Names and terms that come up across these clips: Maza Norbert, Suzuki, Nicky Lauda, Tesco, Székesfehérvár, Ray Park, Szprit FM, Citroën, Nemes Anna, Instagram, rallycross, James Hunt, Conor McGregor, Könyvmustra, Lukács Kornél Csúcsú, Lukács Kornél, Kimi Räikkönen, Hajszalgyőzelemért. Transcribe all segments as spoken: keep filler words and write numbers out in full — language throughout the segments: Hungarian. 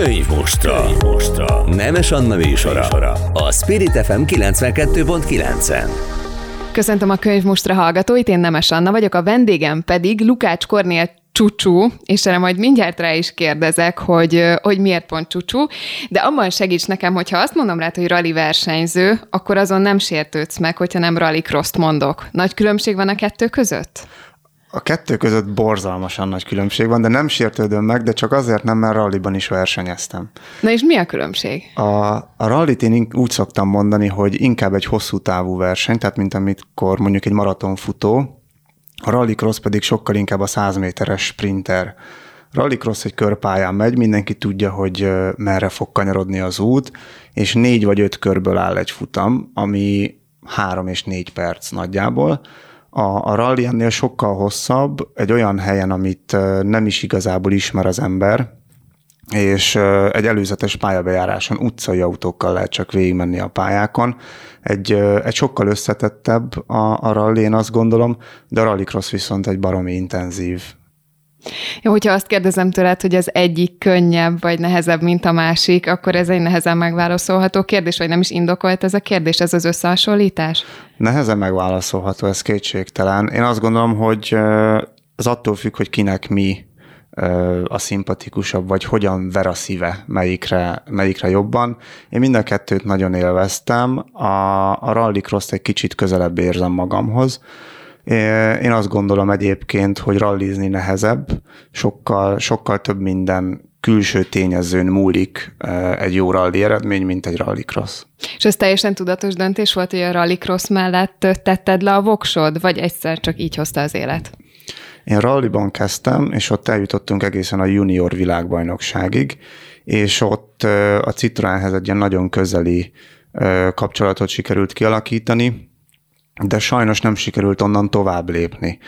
Könyvmustra. Könyvmustra. Nemes Anna műsora. A Szprit ef em kilencvenkettő pont kilencen. Köszöntöm a Könyvmustra hallgatóit, én Nemes Anna vagyok, a vendégem pedig Lukács Kornél Csúcsú, és erre majd mindjárt rá is kérdezek, hogy, hogy miért pont Csúcsú, de abban segíts nekem, hogyha azt mondom rád, hogy rali versenyző, akkor azon nem sértődsz meg, hogyha nem rallycross-t mondok. Nagy különbség van a kettő között? A kettő között borzalmasan nagy különbség van, de nem sértődöm meg, de csak azért nem, mert rallyban is versenyeztem. Na és mi a különbség? A, a rallyt én úgy szoktam mondani, hogy inkább egy hosszú távú verseny, tehát mint amikor mondjuk egy maratonfutó. A rallycross pedig sokkal inkább a száz méteres sprinter. Rallycross egy körpályán megy, mindenki tudja, hogy merre fog kanyarodni az út, és négy vagy öt körből áll egy futam, ami három és négy perc nagyjából. A, a rally ennél sokkal hosszabb, egy olyan helyen, amit nem is igazából ismer az ember, és egy előzetes pályabejáráson utcai autókkal lehet csak végigmenni a pályákon. Egy, egy sokkal összetettebb a, a rally, én azt gondolom, de a rallycross viszont egy baromi intenzív. Jó, hogyha azt kérdezem tőled, hogy az egyik könnyebb vagy nehezebb, mint a másik, akkor ez egy nehezen megválaszolható kérdés, vagy nem is indokolt ez a kérdés, ez az összehasonlítás? Nehezen megválaszolható, ez kétségtelen. Én azt gondolom, hogy az attól függ, hogy kinek mi a szimpatikusabb, vagy hogyan ver a szíve, melyikre, melyikre jobban. Én mind a kettőt nagyon élveztem, a, a rallycross-t egy kicsit közelebb érzem magamhoz. Én azt gondolom egyébként, hogy rallizni nehezebb, sokkal, sokkal több minden külső tényezőn múlik egy jó rally eredmény, mint egy rallycross. És ez teljesen tudatos döntés volt, hogy a rallycross mellett tetted le a voksod, vagy egyszer csak így hozta az élet? Én rallyban kezdtem, és ott eljutottunk egészen a junior világbajnokságig, és ott a Citroënhez egy ilyen nagyon közeli kapcsolatot sikerült kialakítani, de sajnos nem sikerült onnan tovább lépni.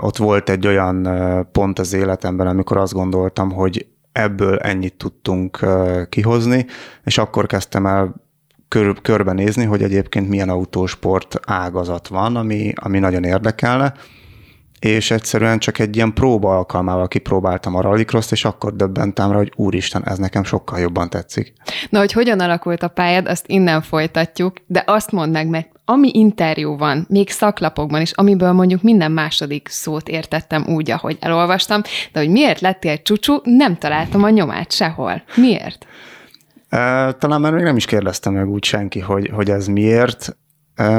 Ott volt egy olyan pont az életemben, amikor azt gondoltam, hogy ebből ennyit tudtunk kihozni, és akkor kezdtem el kör, körbenézni, hogy egyébként milyen autósport ágazat van, ami, ami nagyon érdekelne, és egyszerűen csak egy ilyen próba alkalmával kipróbáltam a rallycross-t, és akkor döbbentem rá, hogy úristen, ez nekem sokkal jobban tetszik. Na, hogy hogyan alakult a pályád, azt innen folytatjuk, de azt mondd meg, mert ami interjú van, még szaklapokban is, amiből mondjuk minden második szót értettem úgy, ahogy elolvastam, de hogy miért lettél Csúcsú, nem találtam a nyomát sehol. Miért? Talán már még nem is kérdeztem meg úgy senki, hogy, hogy ez miért.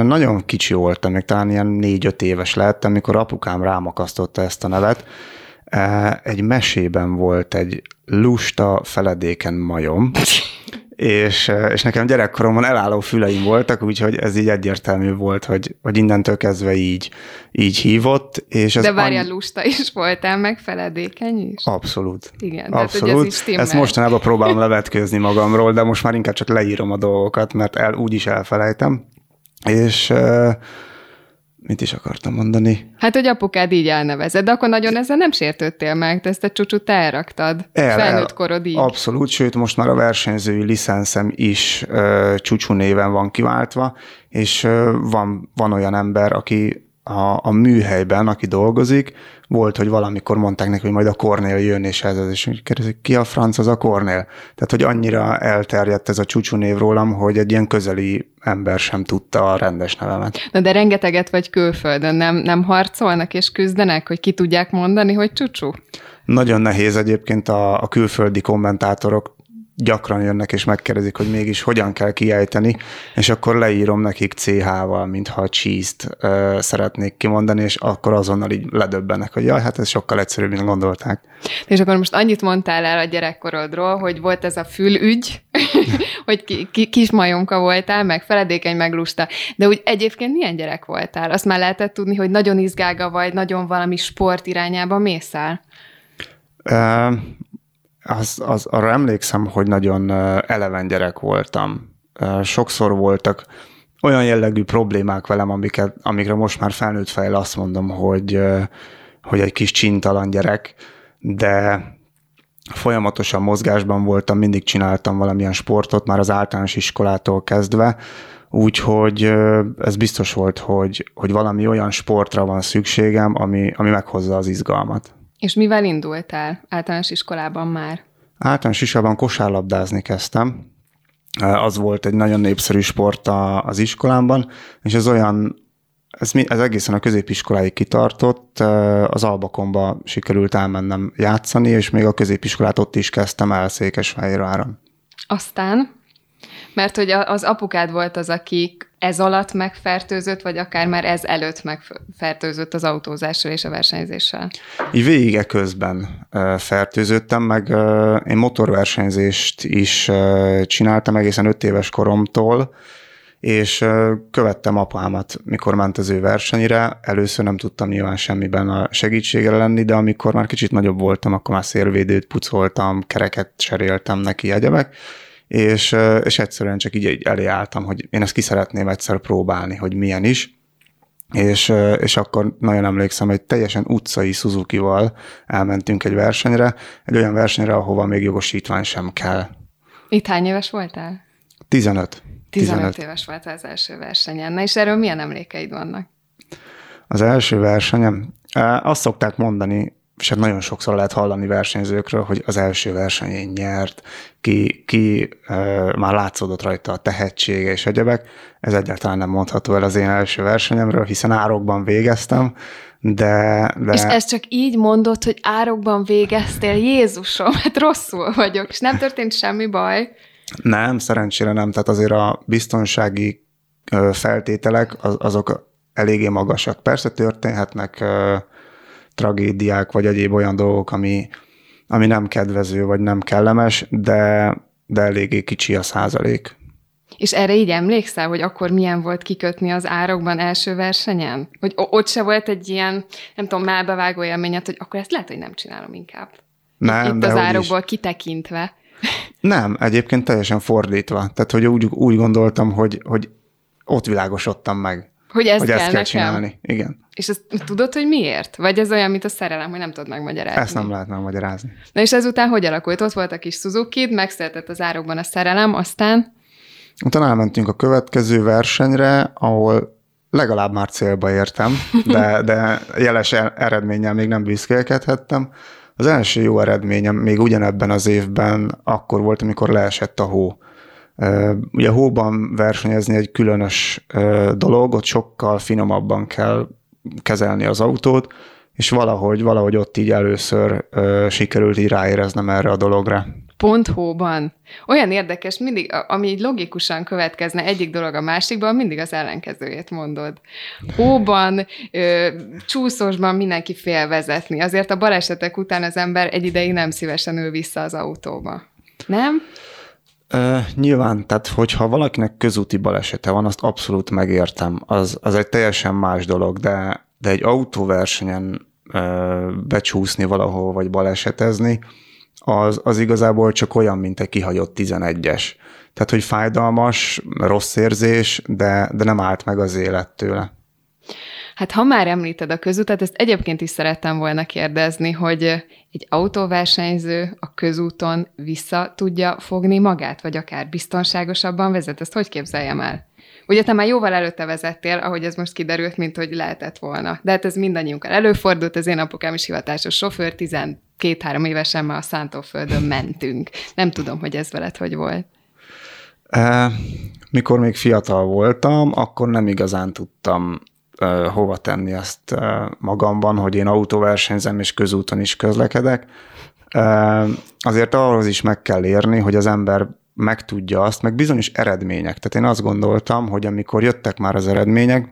Nagyon kicsi voltam, még talán ilyen négy-öt éves lehettem, amikor apukám rám akasztotta ezt a nevet. Egy mesében volt egy lusta feledéken majom, és, és nekem gyerekkoromban elálló füleim voltak, úgyhogy ez így egyértelmű volt, hogy, hogy innentől kezdve így, így hívott. És ez De várjál, annyi... lusta is voltál, meg feledékeny is? Abszolút. Igen, Abszolút. Tehát, ez is Ezt mostanában próbálom levetkőzni magamról, de most már inkább csak leírom a dolgokat, mert el, úgy is elfelejtem. És uh, mit is akartam mondani? Hát, hogy apukád így elnevezed, de akkor nagyon ezzel nem sértődtél meg, te ezt a Csúcsút elraktad, el, felnőtt korod így. Abszolút, sőt, most már a versenyzői licenszem is uh, Csúcsú néven van kiváltva, és uh, van, van olyan ember, aki a, a műhelyben, aki dolgozik, volt, hogy valamikor mondták neki, hogy majd a Kornél jön, és ez az, és kérdezik, ki a franc az a Kornél? Tehát, hogy annyira elterjedt ez a Csúcsú név rólam, hogy egy ilyen közeli ember sem tudta a rendes nevemet. Na de rengeteget vagy külföldön, nem, nem harcolnak és küzdenek, hogy ki tudják mondani, hogy Csúcsú? Nagyon nehéz egyébként a, a külföldi kommentátorok, gyakran jönnek és megkérdezik, hogy mégis hogyan kell kiejteni, és akkor leírom nekik cé há-val, mintha a cheese-t ö, szeretnék kimondani, és akkor azonnal így ledöbbenek, hogy jaj, hát ez sokkal egyszerűbb, mint gondolták. És akkor most annyit mondtál el a gyerekkorodról, hogy volt ez a fülügy, hogy ki, ki, kis majomka voltál, meg feledékeny, meg lusta. De úgy egyébként milyen gyerek voltál? Azt már lehetett tudni, hogy nagyon izgága vagy, nagyon valami sport irányába mész el? Uh, Az, az, arra emlékszem, hogy nagyon eleven gyerek voltam. Sokszor voltak olyan jellegű problémák velem, amiket, amikre most már felnőtt fejjel azt mondom, hogy, hogy egy kis csintalan gyerek, de folyamatosan mozgásban voltam, mindig csináltam valamilyen sportot, már az általános iskolától kezdve, úgyhogy ez biztos volt, hogy, hogy valami olyan sportra van szükségem, ami, ami meghozza az izgalmat. És mivel indultál általános iskolában már? Általános iskolában kosárlabdázni kezdtem. Az volt egy nagyon népszerű sport a, az iskolámban, és ez olyan, ez, ez egészen a középiskoláig kitartott, az Albakomba sikerült elmennem játszani, és még a középiskolát ott is kezdtem el Székesfehérváron. Aztán? Mert hogy az apukád volt az, aki ez alatt megfertőzött, vagy akár már ez előtt megfertőzött az autózással és a versenyzéssel? Így végig eközben fertőzöttem, meg én motorversenyzést is csináltam egészen öt éves koromtól, és követtem apámat, mikor ment az ő versenyre. Először nem tudtam nyilván semmiben a segítségre lenni, de amikor már kicsit nagyobb voltam, akkor már szélvédőt pucoltam, kereket cseréltem neki, egyebek. És, és egyszerűen csak így, így elé álltam, hogy én ezt ki szeretném egyszer próbálni, hogy milyen is. És, és akkor nagyon emlékszem, hogy teljesen utcai Suzukival elmentünk egy versenyre, egy olyan versenyre, ahova még jogosítvány sem kell. Itt hány éves voltál? tizenöt. tizenöt éves voltál az első versenyen. Na és erről milyen emlékeid vannak? Az első versenyem? Azt szokták mondani, és hát nagyon sokszor lehet hallani versenyzőkről, hogy az első versenyén nyert, ki, ki e, már látszódott rajta a tehetsége és egyebek. Ez egyáltalán nem mondható el az én első versenyemről, hiszen árokban végeztem, de... de... És ez csak így mondott, hogy árokban végeztél, Jézusom, hát rosszul vagyok, és nem történt semmi baj. Nem, szerencsére nem, tehát azért a biztonsági feltételek az, azok eléggé magasak. Persze történhetnek tragédiák, vagy egyéb olyan dolgok, ami, ami nem kedvező, vagy nem kellemes, de, de eléggé kicsi a százalék. És erre így emlékszel, hogy akkor milyen volt kikötni az árokban első versenyen? Hogy ott se volt egy ilyen, nem tudom, mellbevágó élményed, hogy akkor ezt lehet, hogy nem csinálom inkább. Nem, itt az árokból is kitekintve. Nem, egyébként teljesen fordítva. Tehát, hogy úgy, úgy gondoltam, hogy, hogy ott világosodtam meg. Hogy ezt, hogy kell, ezt kell csinálni. Igen. És ezt tudod, hogy miért? Vagy ez olyan, mint a szerelem, hogy nem tudod megmagyarázni? Ezt nem lehet megmagyarázni. Na és ezután hogy alakult? Ott volt a kis Suzukid, megszületett az árokban a szerelem, aztán? Utána elmentünk a következő versenyre, ahol legalább már célba értem, de, de jeles eredménnyel még nem büszkélkedhettem. Az első jó eredményem még ugyanebben az évben akkor volt, amikor leesett a hó. Ugye hóban versenyezni egy különös dolog, ott sokkal finomabban kell kezelni az autót, és valahogy, valahogy ott így először sikerült így ráéreznem erre a dologra. Pont hóban. Olyan érdekes, mindig, ami így logikusan következne egyik dolog a másikban, mindig az ellenkezőjét mondod. Hóban, ö, csúszósban mindenki fél vezetni. Azért a balesetek után az ember egy ideig nem szívesen ül vissza az autóba. Nem? Uh, nyilván, tehát hogyha valakinek közúti balesete van, azt abszolút megértem. Az, az egy teljesen más dolog, de, de egy autóversenyen uh, becsúszni valahol, vagy balesetezni, az, az igazából csak olyan, mint egy kihagyott tizenegyes. Tehát, hogy fájdalmas, rossz érzés, de, de nem állt meg az élet tőle. Hát ha már említed a közútat, ezt egyébként is szerettem volna kérdezni, hogy egy autóversenyző a közúton vissza tudja fogni magát, vagy akár biztonságosabban vezet? Ezt hogy képzeljem el? Ugye te már jóval előtte vezettél, ahogy ez most kiderült, mint hogy lehetett volna. De hát ez mindannyiunkkal előfordult, az én apukám is hivatásos sofőr, tizenkét-három évesen már a szántóföldön mentünk. Nem tudom, hogy ez veled hogy volt. Mikor még fiatal voltam, akkor nem igazán tudtam hova tenni ezt magamban, hogy én autóversenyzem és közúton is közlekedek. Azért ahhoz is meg kell érni, hogy az ember megtudja azt, meg bizonyos eredmények. Tehát én azt gondoltam, hogy amikor jöttek már az eredmények,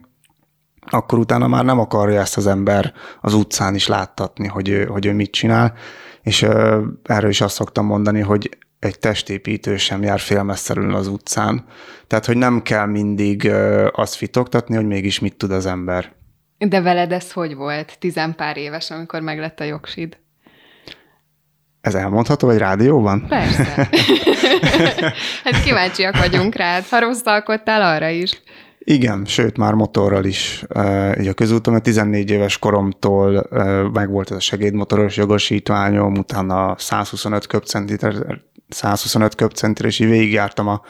akkor utána már nem akarja ezt az ember az utcán is láttatni, hogy ő, hogy ő mit csinál. És erről is azt szoktam mondani, hogy egy testépítő sem jár félmesszerűen az utcán. Tehát, hogy nem kell mindig azt fitoktatni, hogy mégis mit tud az ember. De veled ez hogy volt? Tizenpár éves, amikor meglett a jogsid? Ez elmondható egy rádióban? Persze. Hát kíváncsiak vagyunk rád. Ha rosszalkodtál, arra is. Igen, sőt, már motorral is. Így a közúton, mert tizennégy éves koromtól megvolt ez a segédmotoros jogosítványom, utána százhuszonöt köbcentiméter százhuszonöt köbcentiméter, és így végigjártam a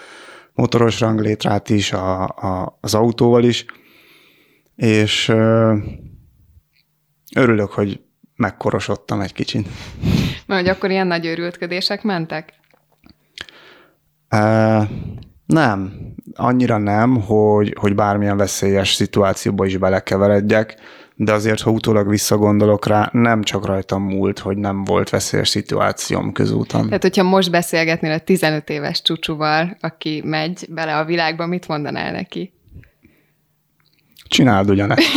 motoros ranglétrát is, a, a, az autóval is, és ö, örülök, hogy megkorosodtam egy kicsit. Mert hogy akkor ilyen nagy őrültködések mentek? Uh, nem. Annyira nem, hogy, hogy bármilyen veszélyes szituációba is belekeveredjek, de azért, ha utólag visszagondolok rá, nem csak rajtam múlt, hogy nem volt veszélyes szituációm közúton. Tehát, hogyha most beszélgetnél a tizenöt éves csúcsúval, aki megy bele a világba, mit mondanál neki? Csináld ugyanezt.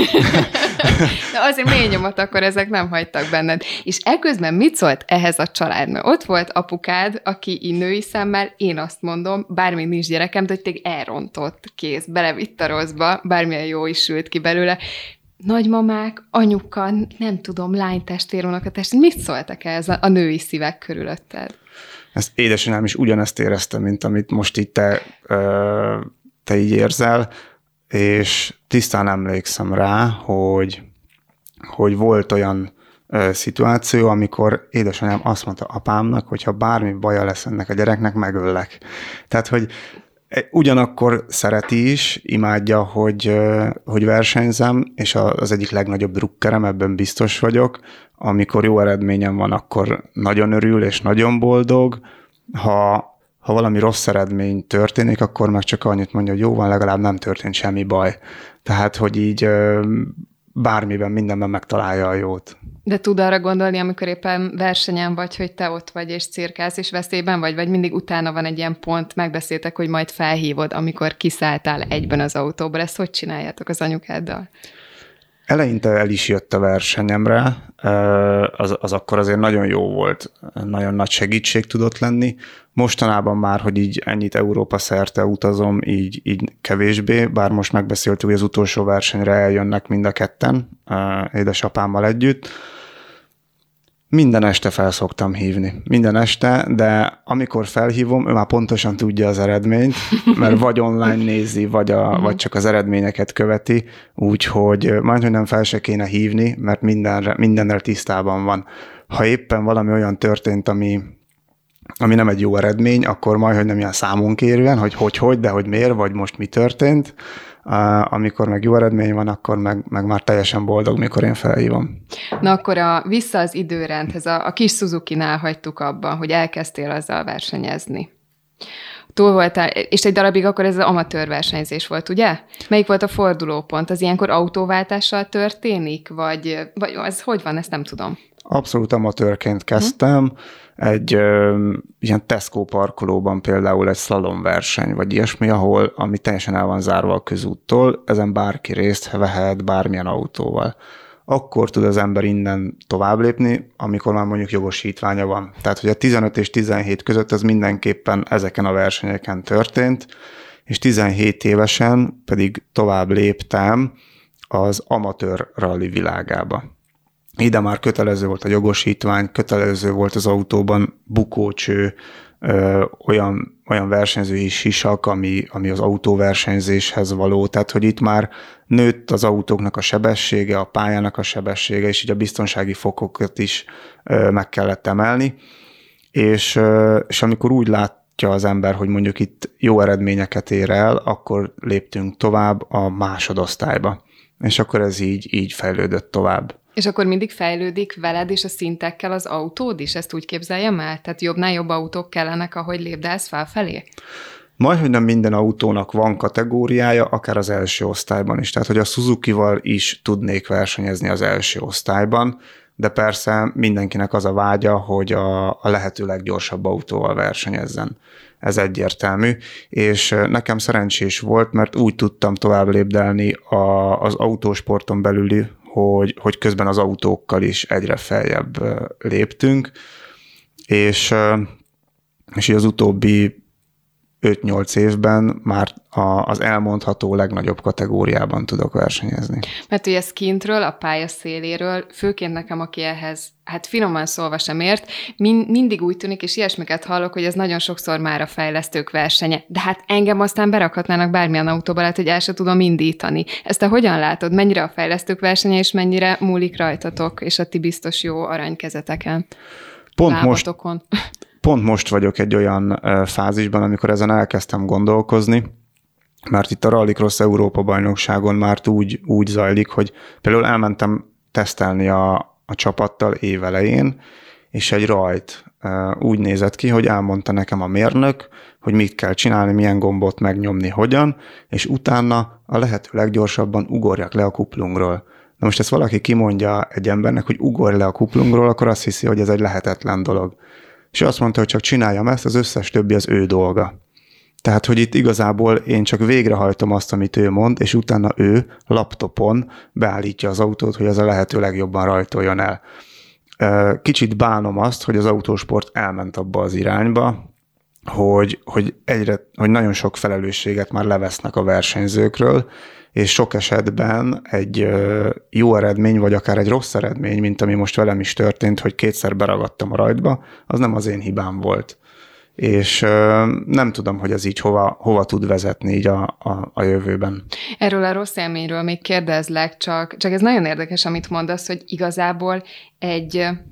Na azért mély nyomot akkor ezek nem hagytak benned. És eközben mit szólt ehhez a család? Mert ott volt apukád, aki így női szemmel, én azt mondom, bármi nincs gyerekem, de hogy téged elrontott, kész, belevitt a rosszba, bármilyen jó is sült ki belőle. Nagymamák, anyuka, nem tudom, lánytestvér, unokatestvér, mit szóltak ehhez a női szívek körülötted? Ezt édesanyám is ugyanezt érezte, mint amit most itt te, te így érzel, és tisztán emlékszem rá, hogy, hogy volt olyan ö, szituáció, amikor édesanyám azt mondta apámnak, hogy ha bármi baja lesz ennek a gyereknek, megöllek. Tehát, hogy ugyanakkor szereti is, imádja, hogy, ö, hogy versenyzem, és az egyik legnagyobb drukkerem, ebben biztos vagyok. Amikor jó eredményem van, akkor nagyon örül és nagyon boldog. Ha ha valami rossz eredmény történik, akkor meg csak annyit mondja, hogy jó van, legalább nem történt semmi baj. Tehát, hogy így bármiben, mindenben megtalálja a jót. De tud arra gondolni, amikor éppen versenyen vagy, hogy te ott vagy és cirkálsz, és veszélyben vagy, vagy mindig utána van egy ilyen pont, megbeszéltek, hogy majd felhívod, amikor kiszálltál egyben az autóból. Ezt hogy csináljátok az anyukáddal? Eleinte el is jött a versenyemre, az, az akkor azért nagyon jó volt, nagyon nagy segítség tudott lenni. Mostanában már, hogy így ennyit Európa szerte utazom, így, így kevésbé, bár most megbeszéltük, hogy az utolsó versenyre eljönnek mind a ketten, édesapámmal együtt. Minden este fel szoktam hívni. Minden este, de amikor felhívom, ő már pontosan tudja az eredményt, mert vagy online nézi, vagy, a, vagy csak az eredményeket követi, úgyhogy majdnem nem fel se kéne hívni, mert mindenre, mindenre tisztában van. Ha éppen valami olyan történt, ami, ami nem egy jó eredmény, akkor majdnem nem ilyen számon kérően, hogy hogy-hogy, de hogy miért, vagy most mi történt. Amikor meg jó eredmény van, akkor meg, meg már teljesen boldog, mikor én felhívom. Na akkor a, vissza az időrendhez, a, a kis Suzukinál hagytuk abban, hogy elkezdtél azzal versenyezni. Túl voltál, és egy darabig akkor ez az amatőr versenyzés volt, ugye? Melyik volt a fordulópont? Az ilyenkor autóváltással történik? Vagy, vagy az hogy van, ezt nem tudom. Abszolút amatőrként kezdtem. Hm. Egy ö, ilyen Tesco parkolóban például egy szlalomverseny, vagy ilyesmi, ahol, ami teljesen el van zárva a közúttól, ezen bárki részt vehet bármilyen autóval. Akkor tud az ember innen tovább lépni, amikor már mondjuk jogosítványa van. Tehát, hogy a tizenöt és tizenhét között ez mindenképpen ezeken a versenyeken történt, és tizenhét évesen pedig tovább léptem az amatőr rally világába. Ide már kötelező volt a jogosítvány, kötelező volt az autóban bukócső, ö, olyan, olyan versenyzői sisak, ami, ami az autóversenyzéshez való. Tehát, hogy itt már nőtt az autóknak a sebessége, a pályának a sebessége, és így a biztonsági fokokat is ö, meg kellett emelni. És, ö, és amikor úgy látja az ember, hogy mondjuk itt jó eredményeket ér el, akkor léptünk tovább a másodosztályba. És akkor ez így, így fejlődött tovább. És akkor mindig fejlődik veled és a szintekkel az autód is? Ezt úgy képzeljem el? Tehát jobbnál jobb autók kellenek, ahogy lépdelsz felfelé? Majdhogy nem minden autónak van kategóriája, akár az első osztályban is. Tehát, hogy a Suzukival is tudnék versenyezni az első osztályban, de persze mindenkinek az a vágya, hogy a, a lehető leggyorsabb autóval versenyezzen. Ez egyértelmű, és nekem szerencsés volt, mert úgy tudtam tovább lépdelni a, az autósporton belüli, Hogy, hogy közben az autókkal is egyre feljebb léptünk, és, és így az utóbbi öt-nyolc évben már a, az elmondható legnagyobb kategóriában tudok versenyezni. Mert ugye ez kintről, a pálya széléről, főként nekem, aki ehhez, hát finoman szólva sem ért, min, mindig úgy tűnik, és ilyesmiket hallok, hogy ez nagyon sokszor már a fejlesztők versenye. De hát engem aztán berakhatnának bármilyen autóba, lehet, hogy el se tudom indítani. Ezt te hogyan látod? Mennyire a fejlesztők versenye, és mennyire múlik rajtatok, és a ti biztos jó aranykezeteken? Pont lábatokon. most... Pont most vagyok egy olyan fázisban, amikor ezen elkezdtem gondolkozni, mert itt a Rallycross Európa-bajnokságon már úgy, úgy zajlik, hogy például elmentem tesztelni a, a csapattal évelején, és egy rajt úgy nézett ki, hogy elmondta nekem a mérnök, hogy mit kell csinálni, milyen gombot megnyomni, hogyan, és utána a lehető leggyorsabban ugorjak le a kuplungról. Na most ezt valaki kimondja egy embernek, hogy ugorj le a kuplungról, akkor azt hiszi, hogy ez egy lehetetlen dolog. És azt mondta, hogy csak csináljam ezt, az összes többi az ő dolga. Tehát, hogy itt igazából én csak végrehajtom azt, amit ő mond, és utána ő laptopon beállítja az autót, hogy az a lehető legjobban rajtoljon el. Kicsit bánom azt, hogy az autósport elment abba az irányba, hogy, hogy, egyre, hogy nagyon sok felelősséget már levesznek a versenyzőkről, és sok esetben egy jó eredmény, vagy akár egy rossz eredmény, mint ami most velem is történt, hogy kétszer beragadtam a rajtba, az nem az én hibám volt. És nem tudom, hogy ez így hova, hova tud vezetni így a, a, a jövőben. Erről a rossz élményről még kérdezlek, csak, csak ez nagyon érdekes, amit mondasz, hogy igazából egy,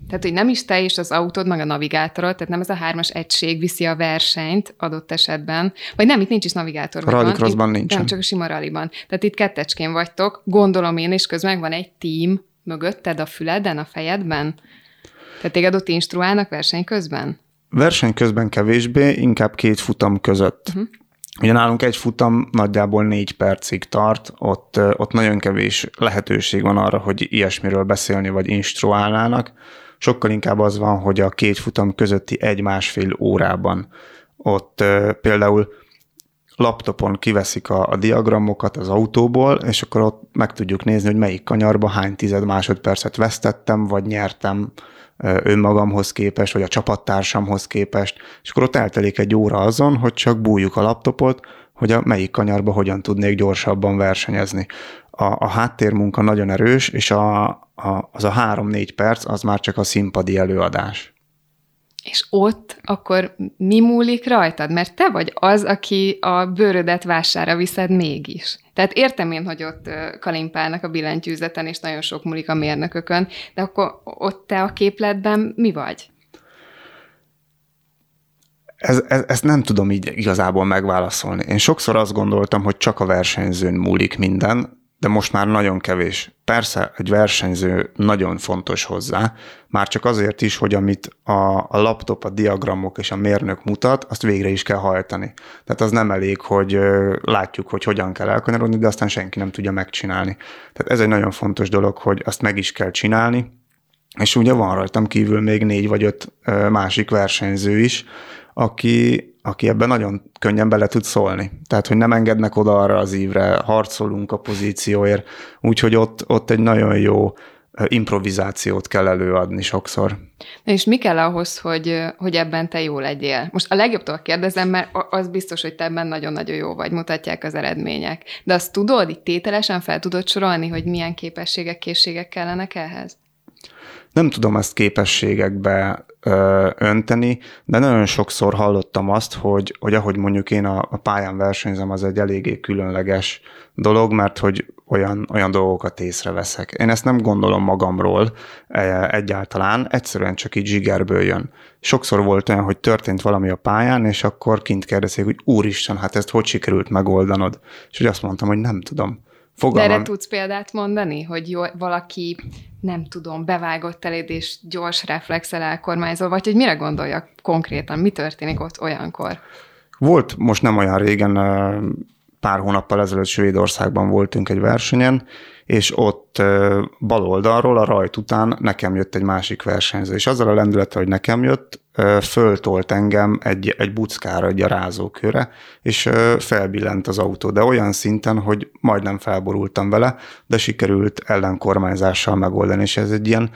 tehát hogy nem is te és az autód, meg a navigátorod, tehát nem ez a hármas egység viszi a versenyt adott esetben, vagy nem, itt nincs is navigátor. A rallycrossban nincsen. Nem, csak a sima rallyban. Tehát itt kettecskén vagytok, gondolom én, és közben van egy tím mögötted a füleden, a fejedben. Tehát téged ott instruálnak verseny közben? Verseny közben kevésbé, inkább két futam között. Uh-huh. Ugye nálunk egy futam nagyjából négy percig tart, ott, ott nagyon kevés lehetőség van arra, hogy ilyesmiről beszélni, vagy instruálnának. Sokkal inkább az van, hogy a két futam közötti egy-másfél órában ott például laptopon kiveszik a, a diagramokat az autóból, és akkor ott meg tudjuk nézni, hogy melyik kanyarba hány tized másodpercet vesztettem, vagy nyertem önmagamhoz képest, vagy a csapattársamhoz képest, és akkor ott eltelik egy óra azon, hogy csak bújjuk a laptopot, hogy a melyik kanyarba hogyan tudnék gyorsabban versenyezni. A, a háttérmunka nagyon erős, és a, a, az a három-négy perc az már csak a színpadi előadás. És ott akkor mi múlik rajtad? Mert te vagy az, aki a bőrödet vására viszed mégis. Tehát értem én, hogy ott kalimpálnak a billentyűzeten, és nagyon sok múlik a mérnökökön, de akkor ott te a képletben mi vagy? Ez, ez, ezt nem tudom így igazából megválaszolni. Én sokszor azt gondoltam, hogy csak a versenyzőn múlik minden, de most már nagyon kevés. Persze egy versenyző nagyon fontos hozzá, már csak azért is, hogy amit a, a laptop, a diagramok és a mérnök mutat, azt végre is kell hajtani. Tehát az nem elég, hogy látjuk, hogy hogyan kell elkanyarodni, de aztán senki nem tudja megcsinálni. Tehát ez egy nagyon fontos dolog, hogy azt meg is kell csinálni, és ugye van rajtam kívül még négy vagy öt másik versenyző is, aki... aki ebben nagyon könnyen bele tud szólni. Tehát, hogy nem engednek oda arra az ívre, harcolunk a pozícióért, úgyhogy ott, ott egy nagyon jó improvizációt kell előadni sokszor. Na és mi kell ahhoz, hogy, hogy ebben te jó legyél? Most a legjobbtól kérdezem, mert az biztos, hogy te ebben nagyon-nagyon jó vagy, mutatják az eredmények. De azt tudod, így tételesen fel tudod sorolni, hogy milyen képességek, készségek kellenek ehhez? Nem tudom ezt képességekbe ö, önteni, de nagyon sokszor hallottam azt, hogy, hogy ahogy mondjuk én a, a pályán versenyzem, az egy eléggé különleges dolog, mert hogy olyan, olyan dolgokat észreveszek. Én ezt nem gondolom magamról egyáltalán, egyszerűen csak így zsigerből jön. Sokszor volt olyan, hogy történt valami a pályán, és akkor kint kérdezték, hogy úristen, hát ezt hogy sikerült megoldanod? És hogy azt mondtam, hogy nem tudom. Fogalmam. De erre tudsz példát mondani, hogy jó, valaki, nem tudom, bevágott eléd, és gyors reflexel elkormányzol, vagy hogy mire gondoljak konkrétan, mi történik ott olyankor? Volt most nem olyan régen, pár hónappal ezelőtt Svédországban voltunk egy versenyen, és ott bal oldalról a rajt után nekem jött egy másik versenyző, és azzal a lendülettel, hogy nekem jött, föltolt engem egy, egy buckára, egy a rázókőre, és felbillent az autó, de olyan szinten, hogy majdnem felborultam vele, de sikerült ellenkormányzással megoldani, és ez egy ilyen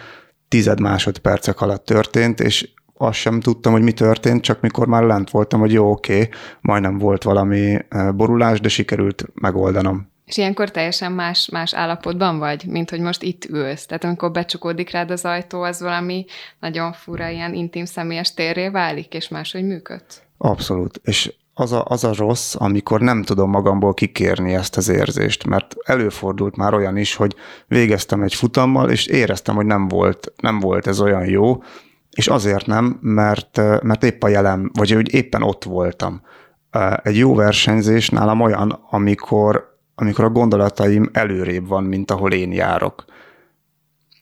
tized másodpercek alatt történt, és azt sem tudtam, hogy mi történt, csak mikor már lent voltam, hogy jó, oké, okay, majdnem volt valami borulás, de sikerült megoldanom. És ilyenkor teljesen más, más állapotban vagy, mint hogy most itt ülsz. Tehát amikor becsukódik rád az ajtó, az valami nagyon fura, ilyen intim személyes térré válik, és máshogy működsz. Abszolút. És az a, az a rossz, amikor nem tudom magamból kikérni ezt az érzést, mert előfordult már olyan is, hogy végeztem egy futammal, és éreztem, hogy nem volt, nem volt ez olyan jó, és azért nem, mert, mert épp a jelen, vagy hogy éppen ott voltam. Egy jó versenyzés nálam olyan, amikor amikor a gondolataim előrébb van, mint ahol én járok.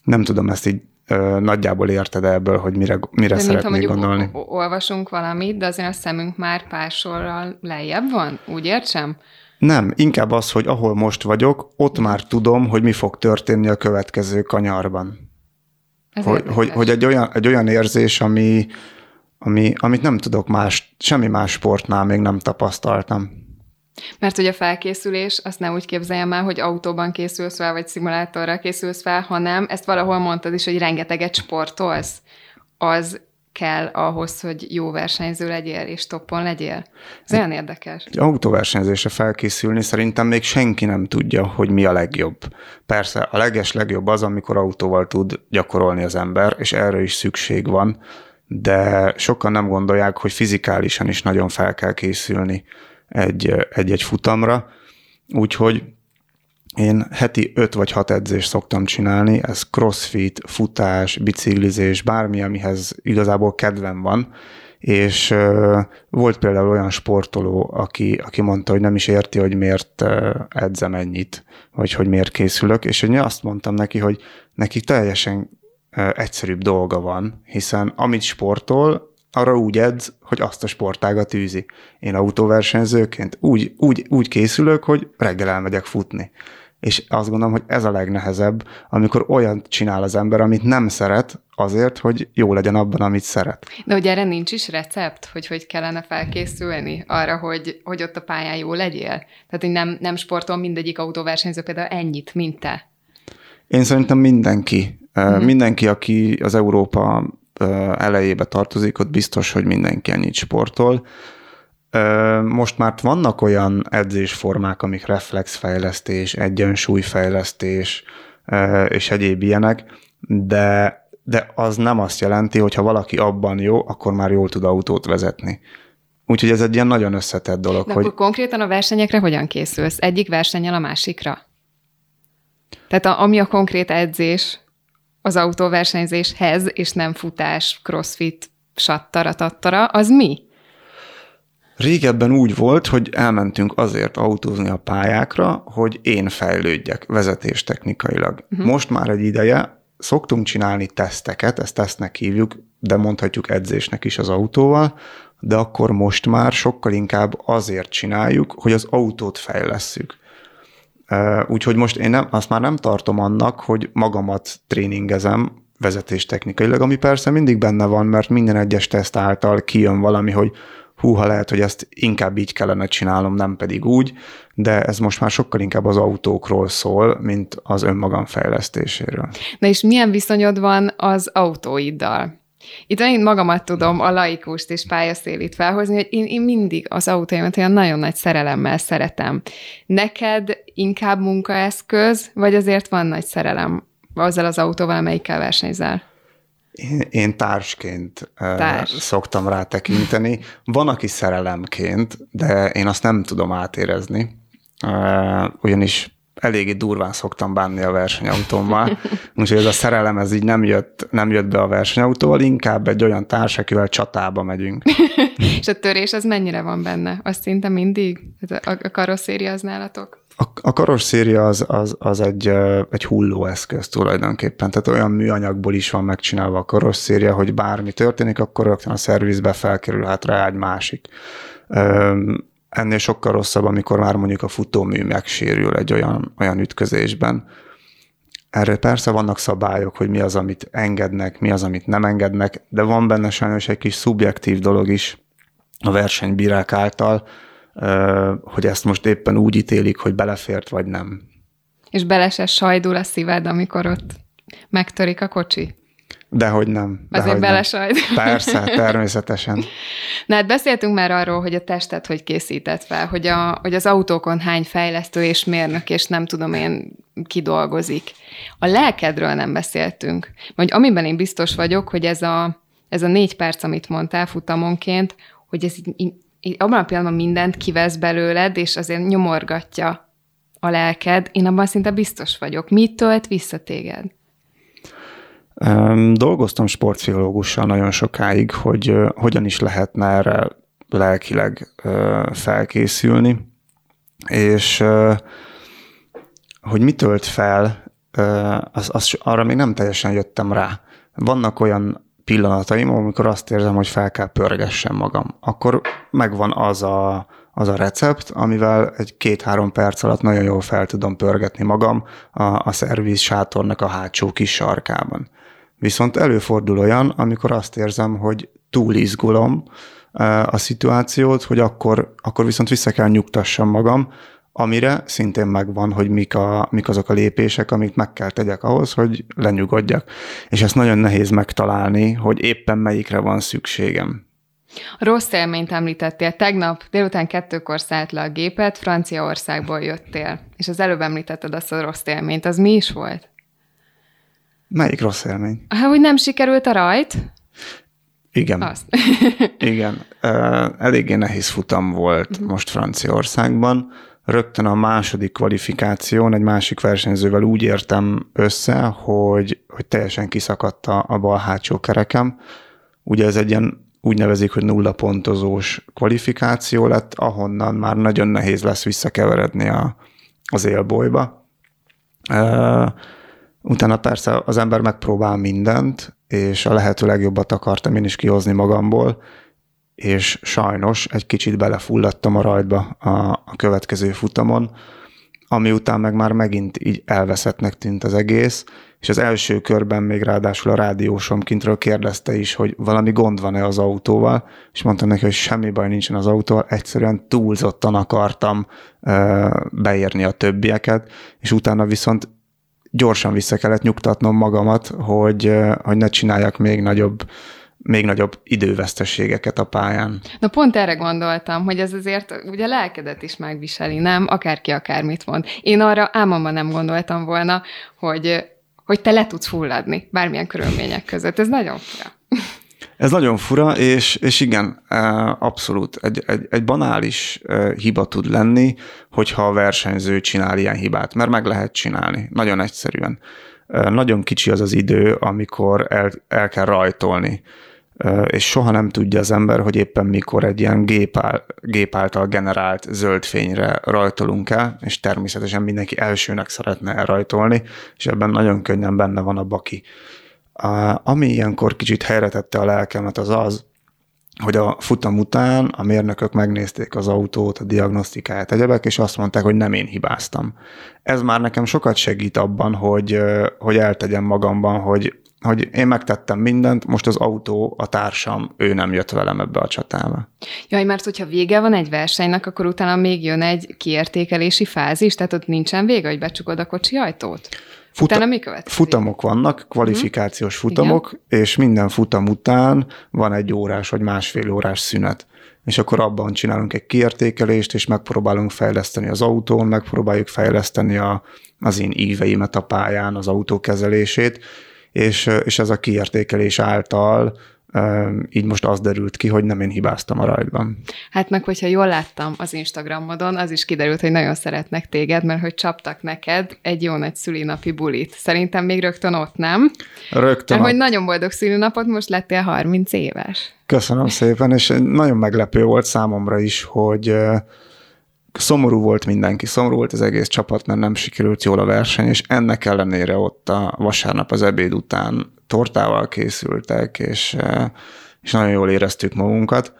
Nem tudom ezt így ö, nagyjából érted ebből, hogy mire, mire szeretnék gondolni. O- olvasunk valamit, de azért a szemünk már pár sorral lejjebb van, úgy értsem? Nem, inkább az, hogy ahol most vagyok, ott már tudom, hogy mi fog történni a következő kanyarban. Hogy, hogy, hogy egy, olyan, egy olyan érzés, ami, ami, amit nem tudok más, semmi más sportnál még nem tapasztaltam. Mert hogy a felkészülés, azt ne úgy képzeljem el, hogy autóban készülsz fel, vagy szimulátorra készülsz fel, hanem ezt valahol mondtad is, hogy rengeteget sportolsz. Az kell ahhoz, hogy jó versenyző legyél, és toppon legyél. Ez olyan érdekes. Egy autóversenyzésre felkészülni szerintem még senki nem tudja, hogy mi a legjobb. Persze a leges legjobb az, amikor autóval tud gyakorolni az ember, és erre is szükség van, de sokan nem gondolják, hogy fizikálisan is nagyon fel kell készülni egy-egy futamra, úgyhogy én heti öt vagy hat edzést szoktam csinálni, ez crossfit, futás, biciklizés, bármi, amihez igazából kedvem van, és euh, volt például olyan sportoló, aki, aki mondta, hogy nem is érti, hogy miért edzem ennyit, vagy hogy miért készülök, és én azt mondtam neki, hogy neki teljesen euh, egyszerűbb dolga van, hiszen amit sportol, arra úgy edz, hogy azt a sportágat űzi. Én autóversenyzőként úgy, úgy, úgy készülök, hogy reggel elmegyek futni. És azt gondolom, hogy ez a legnehezebb, amikor olyan csinál az ember, amit nem szeret, azért, hogy jó legyen abban, amit szeret. De ugye erre nincs is recept, hogy hogy kellene felkészülni arra, hogy, hogy ott a pályán jó legyél? Tehát, hogy nem, nem sportol mindegyik autóversenyző például ennyit, mint te. Én szerintem mindenki. Mm-hmm. Mindenki, aki az Európa elejébe tartozik, ott biztos, hogy mindenki ennyit sportol. Most már vannak olyan edzésformák, amik reflexfejlesztés, egyensúlyfejlesztés és egyéb ilyenek, de, de az nem azt jelenti, hogy ha valaki abban jó, akkor már jól tud autót vezetni. Úgyhogy ez egy ilyen nagyon összetett dolog. De hogy... akkor konkrétan a versenyekre hogyan készülsz? Egyik versennyel a másikra? Tehát a, ami a konkrét edzés... az autóversenyzéshez, és nem futás, crossfit, sattara-tattara, az mi? Régebben úgy volt, hogy elmentünk azért autózni a pályákra, hogy én fejlődjek vezetéstechnikailag. Uh-huh. Most már egy ideje szoktunk csinálni teszteket, ezt tesztnek hívjuk, de mondhatjuk edzésnek is az autóval, de akkor most már sokkal inkább azért csináljuk, hogy az autót fejlesszük. Úgyhogy most én nem, azt már nem tartom annak, hogy magamat tréningezem vezetéstechnikailag, ami persze mindig benne van, mert minden egyes teszt által kijön valami, hogy húha, lehet, hogy ezt inkább így kellene csinálnom, nem pedig úgy, de ez most már sokkal inkább az autókról szól, mint az önmagam fejlesztéséről. Na és milyen viszonyod van az autóiddal? Itt én magamat tudom, a laikust és pályaszélit felhozni, hogy én, én mindig az autóimat olyan nagyon nagy szerelemmel szeretem. Neked inkább munkaeszköz, vagy azért van nagy szerelem azzal az autóval, amelyikkel versenyzel? Én, én társként Társ. szoktam rá tekinteni. Van, aki szerelemként, de én azt nem tudom átérezni, ugyanis eléggé durván szoktam bánni a versenyautómmal, úgyhogy ez a szerelem, ez így nem jött, nem jött be a versenyautóval, inkább egy olyan társ, akivel csatába megyünk. És a törés az mennyire van benne? Azt szinte mindig? A karosszéria az nálatok? A, a karosszéria az, az, az egy, egy hullóeszköz tulajdonképpen, tehát olyan műanyagból is van megcsinálva a karosszéria, hogy bármi történik, akkor rögtön a szervizbe felkerül, hát rá egy másik. Öm, Ennél sokkal rosszabb, amikor már mondjuk a futómű megsérül egy olyan, olyan ütközésben. Erről persze vannak szabályok, hogy mi az, amit engednek, mi az, amit nem engednek, de van benne sajnos egy kis szubjektív dolog is a versenybírák által, hogy ezt most éppen úgy ítélik, hogy belefért vagy nem. És bele se sajdul a szíved, amikor ott megtörik a kocsi? Dehogy nem. Dehogy azért belesajd. Persze, természetesen. Na hát beszéltünk már arról, hogy a testet hogy készített fel, hogy, a, hogy az autókon hány fejlesztő és mérnök, és nem tudom én, ki dolgozik. A lelkedről nem beszéltünk. Vagy amiben én biztos vagyok, hogy ez a, ez a négy perc, amit mondtál futamonként, hogy ez így, így, így, abban a pillanatban mindent kivesz belőled, és azért nyomorgatja a lelked. Én abban szinte biztos vagyok. Mit tölt vissza téged? Dolgoztam sportpszichológussal nagyon sokáig, hogy hogyan is lehetne erre lelkileg felkészülni, és hogy mi tölt fel, az, az, arra még nem teljesen jöttem rá. vannak olyan pillanataim, amikor azt érzem, hogy fel kell pörgessem magam. Akkor megvan az a, az a recept, amivel egy két-három perc alatt nagyon jól fel tudom pörgetni magam a, a szerviz sátornak a hátsó kis sarkában. Viszont előfordul olyan, amikor azt érzem, hogy túl izgulom a szituációt, hogy akkor, akkor viszont vissza kell nyugtassam magam, amire szintén megvan, hogy mik, a, mik azok a lépések, amit meg kell tegyek ahhoz, hogy lenyugodjak. És ezt nagyon nehéz megtalálni, hogy éppen melyikre van szükségem. Rossz élményt említettél. Tegnap délután kettőkor szállt le a gépet, Franciaországból jöttél. És az előbb említetted azt a rossz élményt. Az mi is volt? Melyik rossz élmény? Hát, hogy nem sikerült a rajt? Igen. Azt. Igen. Eléggé nehéz futam volt most Franciaországban. Rögtön a második kvalifikáción egy másik versenyzővel úgy értem össze, hogy, hogy teljesen kiszakadt a bal hátsó kerekem. Ugye ez egy ilyen úgy nevezik, hogy nulla pontozós kvalifikáció lett, ahonnan már nagyon nehéz lesz visszakeveredni a, az élbolyba. Uh, utána persze az ember megpróbál mindent, és a lehető legjobbat akartam én is kihozni magamból, és sajnos egy kicsit belefulladtam a rajtba a, a következő futamon, ami után meg már megint így elveszettnek tűnt az egész, és az első körben még ráadásul a rádiósom kintről kérdezte is, hogy valami gond van-e az autóval, és mondtam neki, hogy semmi baj nincsen az autóval, egyszerűen túlzottan akartam ö, beérni a többieket, és utána viszont gyorsan vissza kellett nyugtatnom magamat, hogy, ö, hogy ne csináljak még nagyobb még nagyobb időveszteségeket a pályán. Na pont erre gondoltam, hogy ez azért ugye lelkedet is megviseli, nem? Akárki akármit mond. Én arra álmomban nem gondoltam volna, hogy, hogy te le tudsz fulladni bármilyen körülmények között. Ez nagyon fura. Ez nagyon fura, és, és igen, abszolút. Egy, egy, egy banális hiba tud lenni, hogyha a versenyző csinál ilyen hibát, mert meg lehet csinálni, nagyon egyszerűen. Nagyon kicsi az az idő, amikor el, el kell rajtolni, és soha nem tudja az ember, hogy éppen mikor egy ilyen gép, áll, gép által generált zöld fényre rajtolunk el, és természetesen mindenki elsőnek szeretne elrajtolni, és ebben nagyon könnyen benne van a baki. Ami ilyenkor kicsit helyretette a lelkemet, az az, hogy a futam után a mérnökök megnézték az autót, a diagnosztikáját, egyebek, és azt mondták, hogy nem én hibáztam. Ez már nekem sokat segít abban, hogy, hogy eltegyem magamban, hogy, hogy én megtettem mindent, most az autó, a társam, ő nem jött velem ebbe a csatába. Jaj, mert hogyha vége van egy versenynek, akkor utána még jön egy kiértékelési fázis, tehát ott nincsen vége, hogy becsukod a kocsi ajtót? Futa- futamok vannak, kvalifikációs hmm. futamok, igen. És minden futam után van egy órás vagy másfél órás szünet. És akkor abban csinálunk egy kiértékelést, és megpróbálunk fejleszteni az autón, megpróbáljuk fejleszteni a, az én íveimet a pályán, az autó kezelését, és, és ez a kiértékelés által így most az derült ki, hogy nem én hibáztam a rajtban. Hát meg, hogyha jól láttam az Instagramodon, az is kiderült, hogy nagyon szeretnek téged, mert hogy csaptak neked egy jó nagy szülinapi bulit. Szerintem még rögtön ott, nem? Rögtön mert, hogy nagyon boldog szülinapot, most lettél harminc éves. Köszönöm szépen, és nagyon meglepő volt számomra is, hogy szomorú volt mindenki, szomorú volt az egész csapat, mert nem sikerült jól a verseny, és ennek ellenére ott a vasárnap az ebéd után tortával készültek, és, és nagyon jól éreztük magunkat,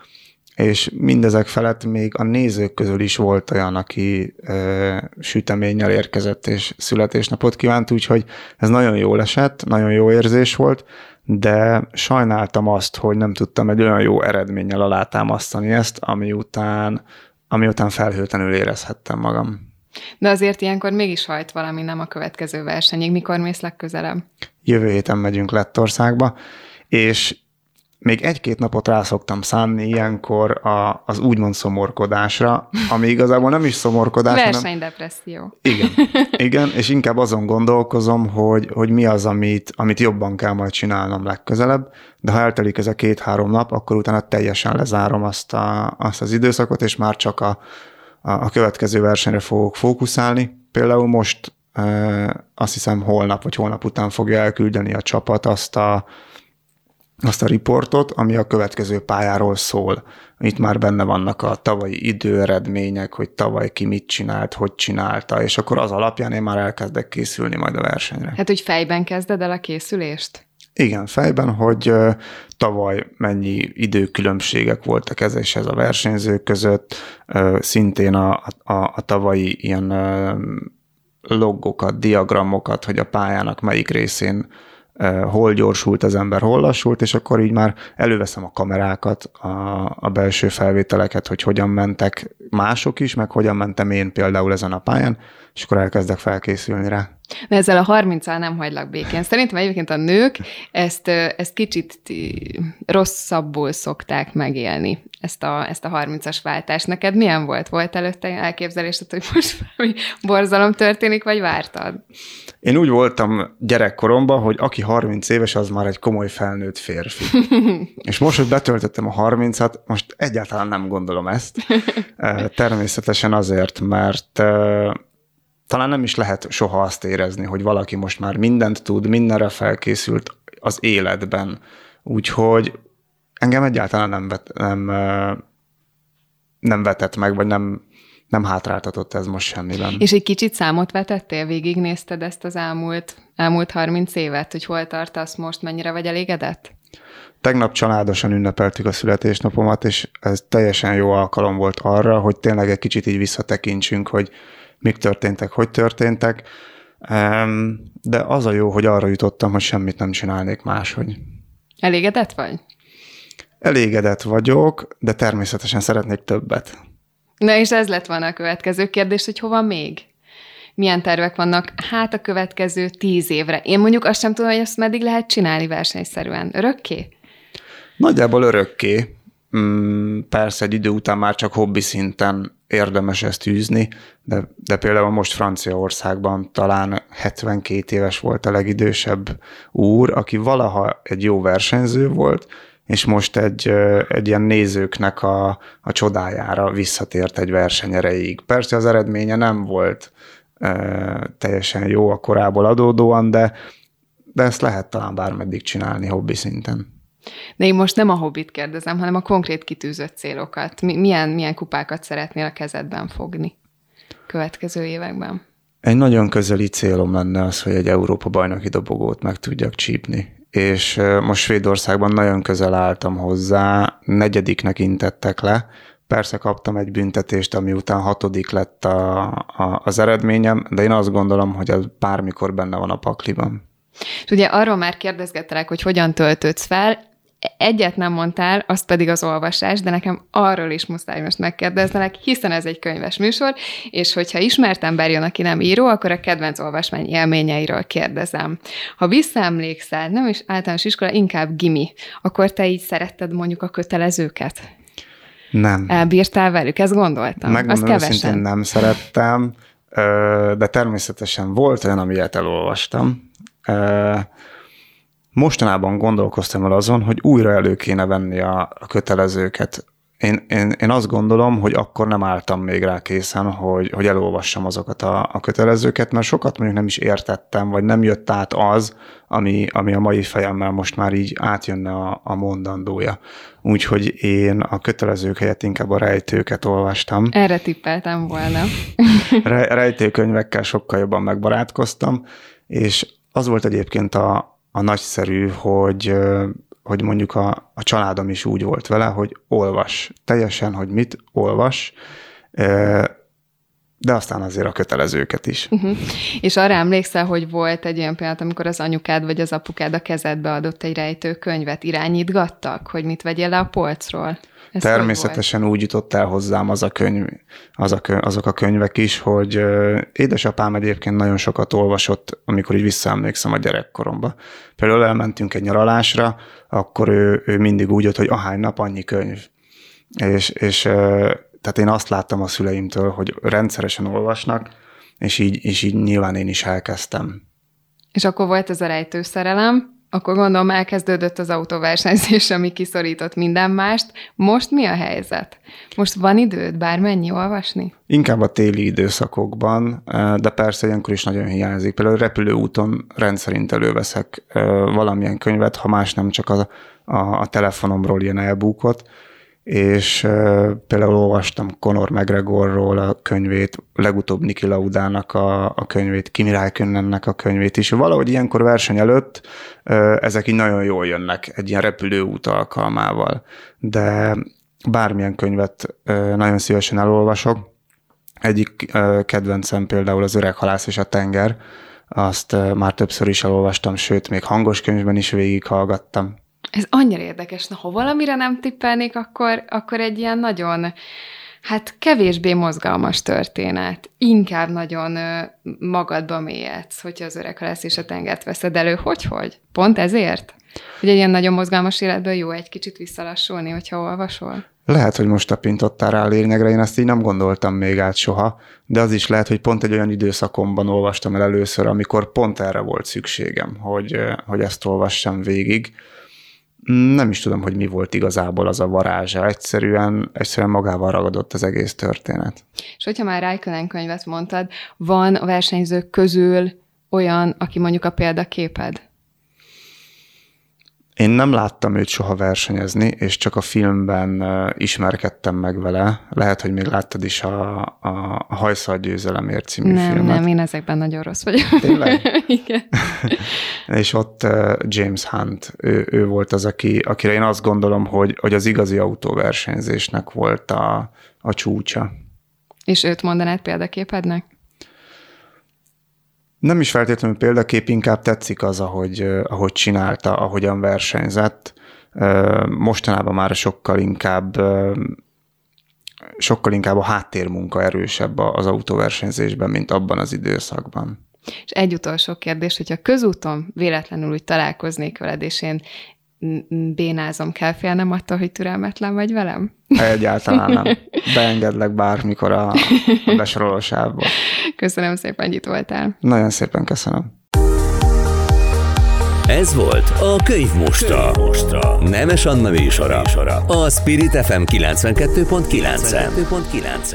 és mindezek felett még a nézők közül is volt olyan, aki e, süteménnyel érkezett, és születésnapot kívánt, úgyhogy ez nagyon jól esett, nagyon jó érzés volt, de sajnáltam azt, hogy nem tudtam egy olyan jó eredménnyel alátámasztani ezt, ami után, ami után felhőtlenül érezhettem magam. De azért ilyenkor mégis hajt valami, nem a következő versenyig. Mikor mész legközelebb? Jövő héten megyünk Lettországba, és még egy-két napot rá szoktam szánni ilyenkor a, az úgymond szomorkodásra, ami igazából nem is szomorkodás, hanem... Versenydepresszió. Igen, igen, és inkább azon gondolkozom, hogy, hogy mi az, amit, amit jobban kell majd csinálnom legközelebb, de ha eltelik ez a két-három nap, akkor utána teljesen lezárom azt, a, azt az időszakot, és már csak a a következő versenyre fogok fókuszálni. Például most azt hiszem holnap vagy holnap után fogja elküldeni a csapat azt a, azt a riportot, ami a következő pályáról szól. Itt már benne vannak a tavalyi időeredmények, hogy tavaly ki mit csinált, hogy csinálta, és akkor az alapján én már elkezdek készülni majd a versenyre. Hát, hogy fejben kezded el a készülést? Igen, fejben, hogy tavaly mennyi időkülönbségek voltak ez és ez a versenyzők között, szintén a, a, a tavalyi ilyen logokat, diagramokat, hogy a pályának melyik részén hol gyorsult az ember, hol lassult, és akkor így már előveszem a kamerákat, a, a belső felvételeket, hogy hogyan mentek mások is, meg hogyan mentem én például ezen a pályán, és akkor elkezdek felkészülni rá. De ezzel a harminccal nem hagylak békén. Szerintem egyébként a nők ezt, ezt kicsit rosszabbul szokták megélni, ezt a, ezt a harmincas váltást. Neked milyen volt? Volt előtte elképzelésed, hogy most valami borzalom történik, vagy vártad? Én úgy voltam gyerekkoromban, hogy aki harminc éves, az már egy komoly felnőtt férfi. És most, hogy betöltöttem a harmincat, most egyáltalán nem gondolom ezt. Természetesen azért, mert... talán nem is lehet soha azt érezni, hogy valaki most már mindent tud, mindenre felkészült az életben. Úgyhogy engem egyáltalán nem, vet, nem, nem vetett meg, vagy nem, nem hátráltatott ez most semmiben. És egy kicsit számot vetettél? Végignézted ezt az elmúlt, elmúlt harminc évet, hogy hol tartasz most, mennyire vagy elégedett? Tegnap családosan ünnepeltük a születésnapomat, és ez teljesen jó alkalom volt arra, hogy tényleg egy kicsit így visszatekintsünk, hogy mik történtek, hogy történtek, de az a jó, hogy arra jutottam, hogy semmit nem csinálnék máshogy. Elégedett vagy? Elégedett vagyok, de természetesen szeretnék többet. Na és ez lett volna a következő kérdés, hogy hova még? Milyen tervek vannak hát a következő tíz évre? Én mondjuk azt sem tudom, hogy azt meddig lehet csinálni versenyszerűen. Örökké? Nagyjából örökké. Persze egy idő után már csak hobbi szinten érdemes ezt űzni, de, de például most Franciaországban talán hetvenkét éves volt a legidősebb úr, aki valaha egy jó versenyző volt, és most egy, egy ilyen nézőknek a, a csodájára visszatért egy verseny erejéig. Persze az eredménye nem volt e, teljesen jó a korából adódóan, de, de ezt lehet talán bármeddig csinálni hobbi szinten. De én most nem a hobbit kérdezem, hanem a konkrét kitűzött célokat. Milyen, milyen kupákat szeretnél a kezedben fogni következő években? Egy nagyon közeli célom lenne az, hogy egy Európa-bajnoki dobogót meg tudjak csípni. És most Svédországban nagyon közel álltam hozzá, negyediknek intettek le. Persze kaptam egy büntetést, ami után hatodik lett a, a, az eredményem, de én azt gondolom, hogy ez bármikor benne van a pakliban. És ugye arról már kérdezgettelek, hogy hogyan töltődsz fel, egyet nem mondtál, az pedig az olvasás, de nekem arról is muszáj most megkérdeznek, hiszen ez egy könyves műsor, és hogyha ismert ember jön, aki nem író, akkor a kedvenc olvasmány élményeiről kérdezem. Ha visszaemlékszel, nem is általános iskola, inkább gimi, akkor te így szeretted mondjuk a kötelezőket? Nem. Elbírtál velük, ezt gondoltam. Megmondom, azt kevesen. Nem szerettem, de természetesen volt olyan, amilyet elolvastam. Mostanában gondolkoztam el azon, hogy újra elő kéne venni a kötelezőket. Én, én, én azt gondolom, hogy akkor nem álltam még rá készen, hogy, hogy elolvassam azokat a, a kötelezőket, mert sokat mondjuk nem is értettem, vagy nem jött át az, ami, ami a mai fejemmel most már így átjönne a, a mondandója. Úgyhogy én a kötelezők helyett inkább a rejtőket olvastam. Erre tippeltem volna. Re, rejtőkönyvekkel sokkal jobban megbarátkoztam, és az volt egyébként a, a nagyszerű, hogy, hogy mondjuk a, a családom is úgy volt vele, hogy olvas. Teljesen, hogy mit olvas, de aztán azért a kötelezőket is. Uh-huh. És arra emlékszel, hogy volt egy olyan pillanat, amikor az anyukád vagy az apukád a kezedbe adott egy rejtőkönyvet, irányítgattak, hogy mit vegyél le a polcról? Ez természetesen úgy jutott el hozzám az a könyv, az a könyv, azok a könyvek is, hogy édesapám egyébként nagyon sokat olvasott, amikor így visszaemlékszem a gyerekkoromba. Például elmentünk egy nyaralásra, akkor ő, ő mindig úgy jött, hogy ahány nap annyi könyv. És, és tehát én azt láttam a szüleimtől, hogy rendszeresen olvasnak, és így, és így nyilván én is elkezdtem. És akkor volt ez a rejtőszerelem, akkor gondolom elkezdődött az autóversenyzés, ami kiszorított minden mást. Most mi a helyzet? Most van időd bármennyi olvasni? Inkább a téli időszakokban, de persze ilyenkor is nagyon hiányzik. Például repülőúton rendszerint előveszek valamilyen könyvet, ha más nem csak a, a, a telefonomról ilyen elbúkot, és uh, például olvastam Conor McGregorról a könyvét, legutóbb Nicky Laudának a, a könyvét, Kimi Räikkönennek a könyvét is. Valahogy ilyenkor verseny előtt uh, ezek így nagyon jól jönnek egy ilyen repülőút alkalmával. De bármilyen könyvet uh, nagyon szívesen elolvasok. Egyik uh, kedvencem például az Öreg halász és a tenger. Azt uh, már többször is elolvastam, sőt, még hangos könyvben is végighallgattam. Ez annyira érdekes. Na, ha valamire nem tippelnék, akkor, akkor egy ilyen nagyon, hát kevésbé mozgalmas történet. Inkább nagyon magadba mélyedsz, hogyha az Öreg halász és a tengert veszed elő. Hogy-hogy? Pont ezért? Hogy egy ilyen nagyon mozgalmas életből jó egy kicsit visszalassulni, hogyha olvasol? Lehet, hogy most tapintottál rá a lényegre, én ezt így nem gondoltam még át soha, de az is lehet, hogy pont egy olyan időszakomban olvastam el először, amikor pont erre volt szükségem, hogy, hogy ezt olvassam végig. Nem is tudom, hogy mi volt igazából az a varázsa. Egyszerűen, egyszerűen magával ragadott az egész történet. És hogyha már Räikkönen könyvet mondtad, van a versenyzők közül olyan, aki mondjuk a példaképed? Én nem láttam őt soha versenyezni, és csak a filmben ismerkedtem meg vele. Lehet, hogy még láttad is a, a Hajszalgyőzelemért című nem, filmet. Nem, én ezekben nagyon rossz vagyok. Tényleg? Igen. És ott James Hunt, ő, ő volt az, aki, akire én azt gondolom, hogy, hogy az igazi autóversenyzésnek volt a, a csúcsa. És őt mondanád példaképednek? Nem is feltétlenül példakép, inkább tetszik az, ahogy, ahogy csinálta, ahogyan versenyzett. Mostanában már sokkal inkább, sokkal inkább a háttérmunka erősebb az autóversenyzésben, mint abban az időszakban. És egy utolsó kérdés, hogyha közúton véletlenül úgy találkoznék veled, és én bénázom, kell félnem attól, hogy türelmetlen vagy velem? Egyáltalán nem. Beengedlek bármikor a, a besorolósából. Köszönöm szépen, hogy itt voltál. Nagyon szépen köszönöm. Ez volt a Könyvmustra. Könyvmustra. Nemes Anna műsora. A Szprit ef em kilencvenkettő pont kilenc.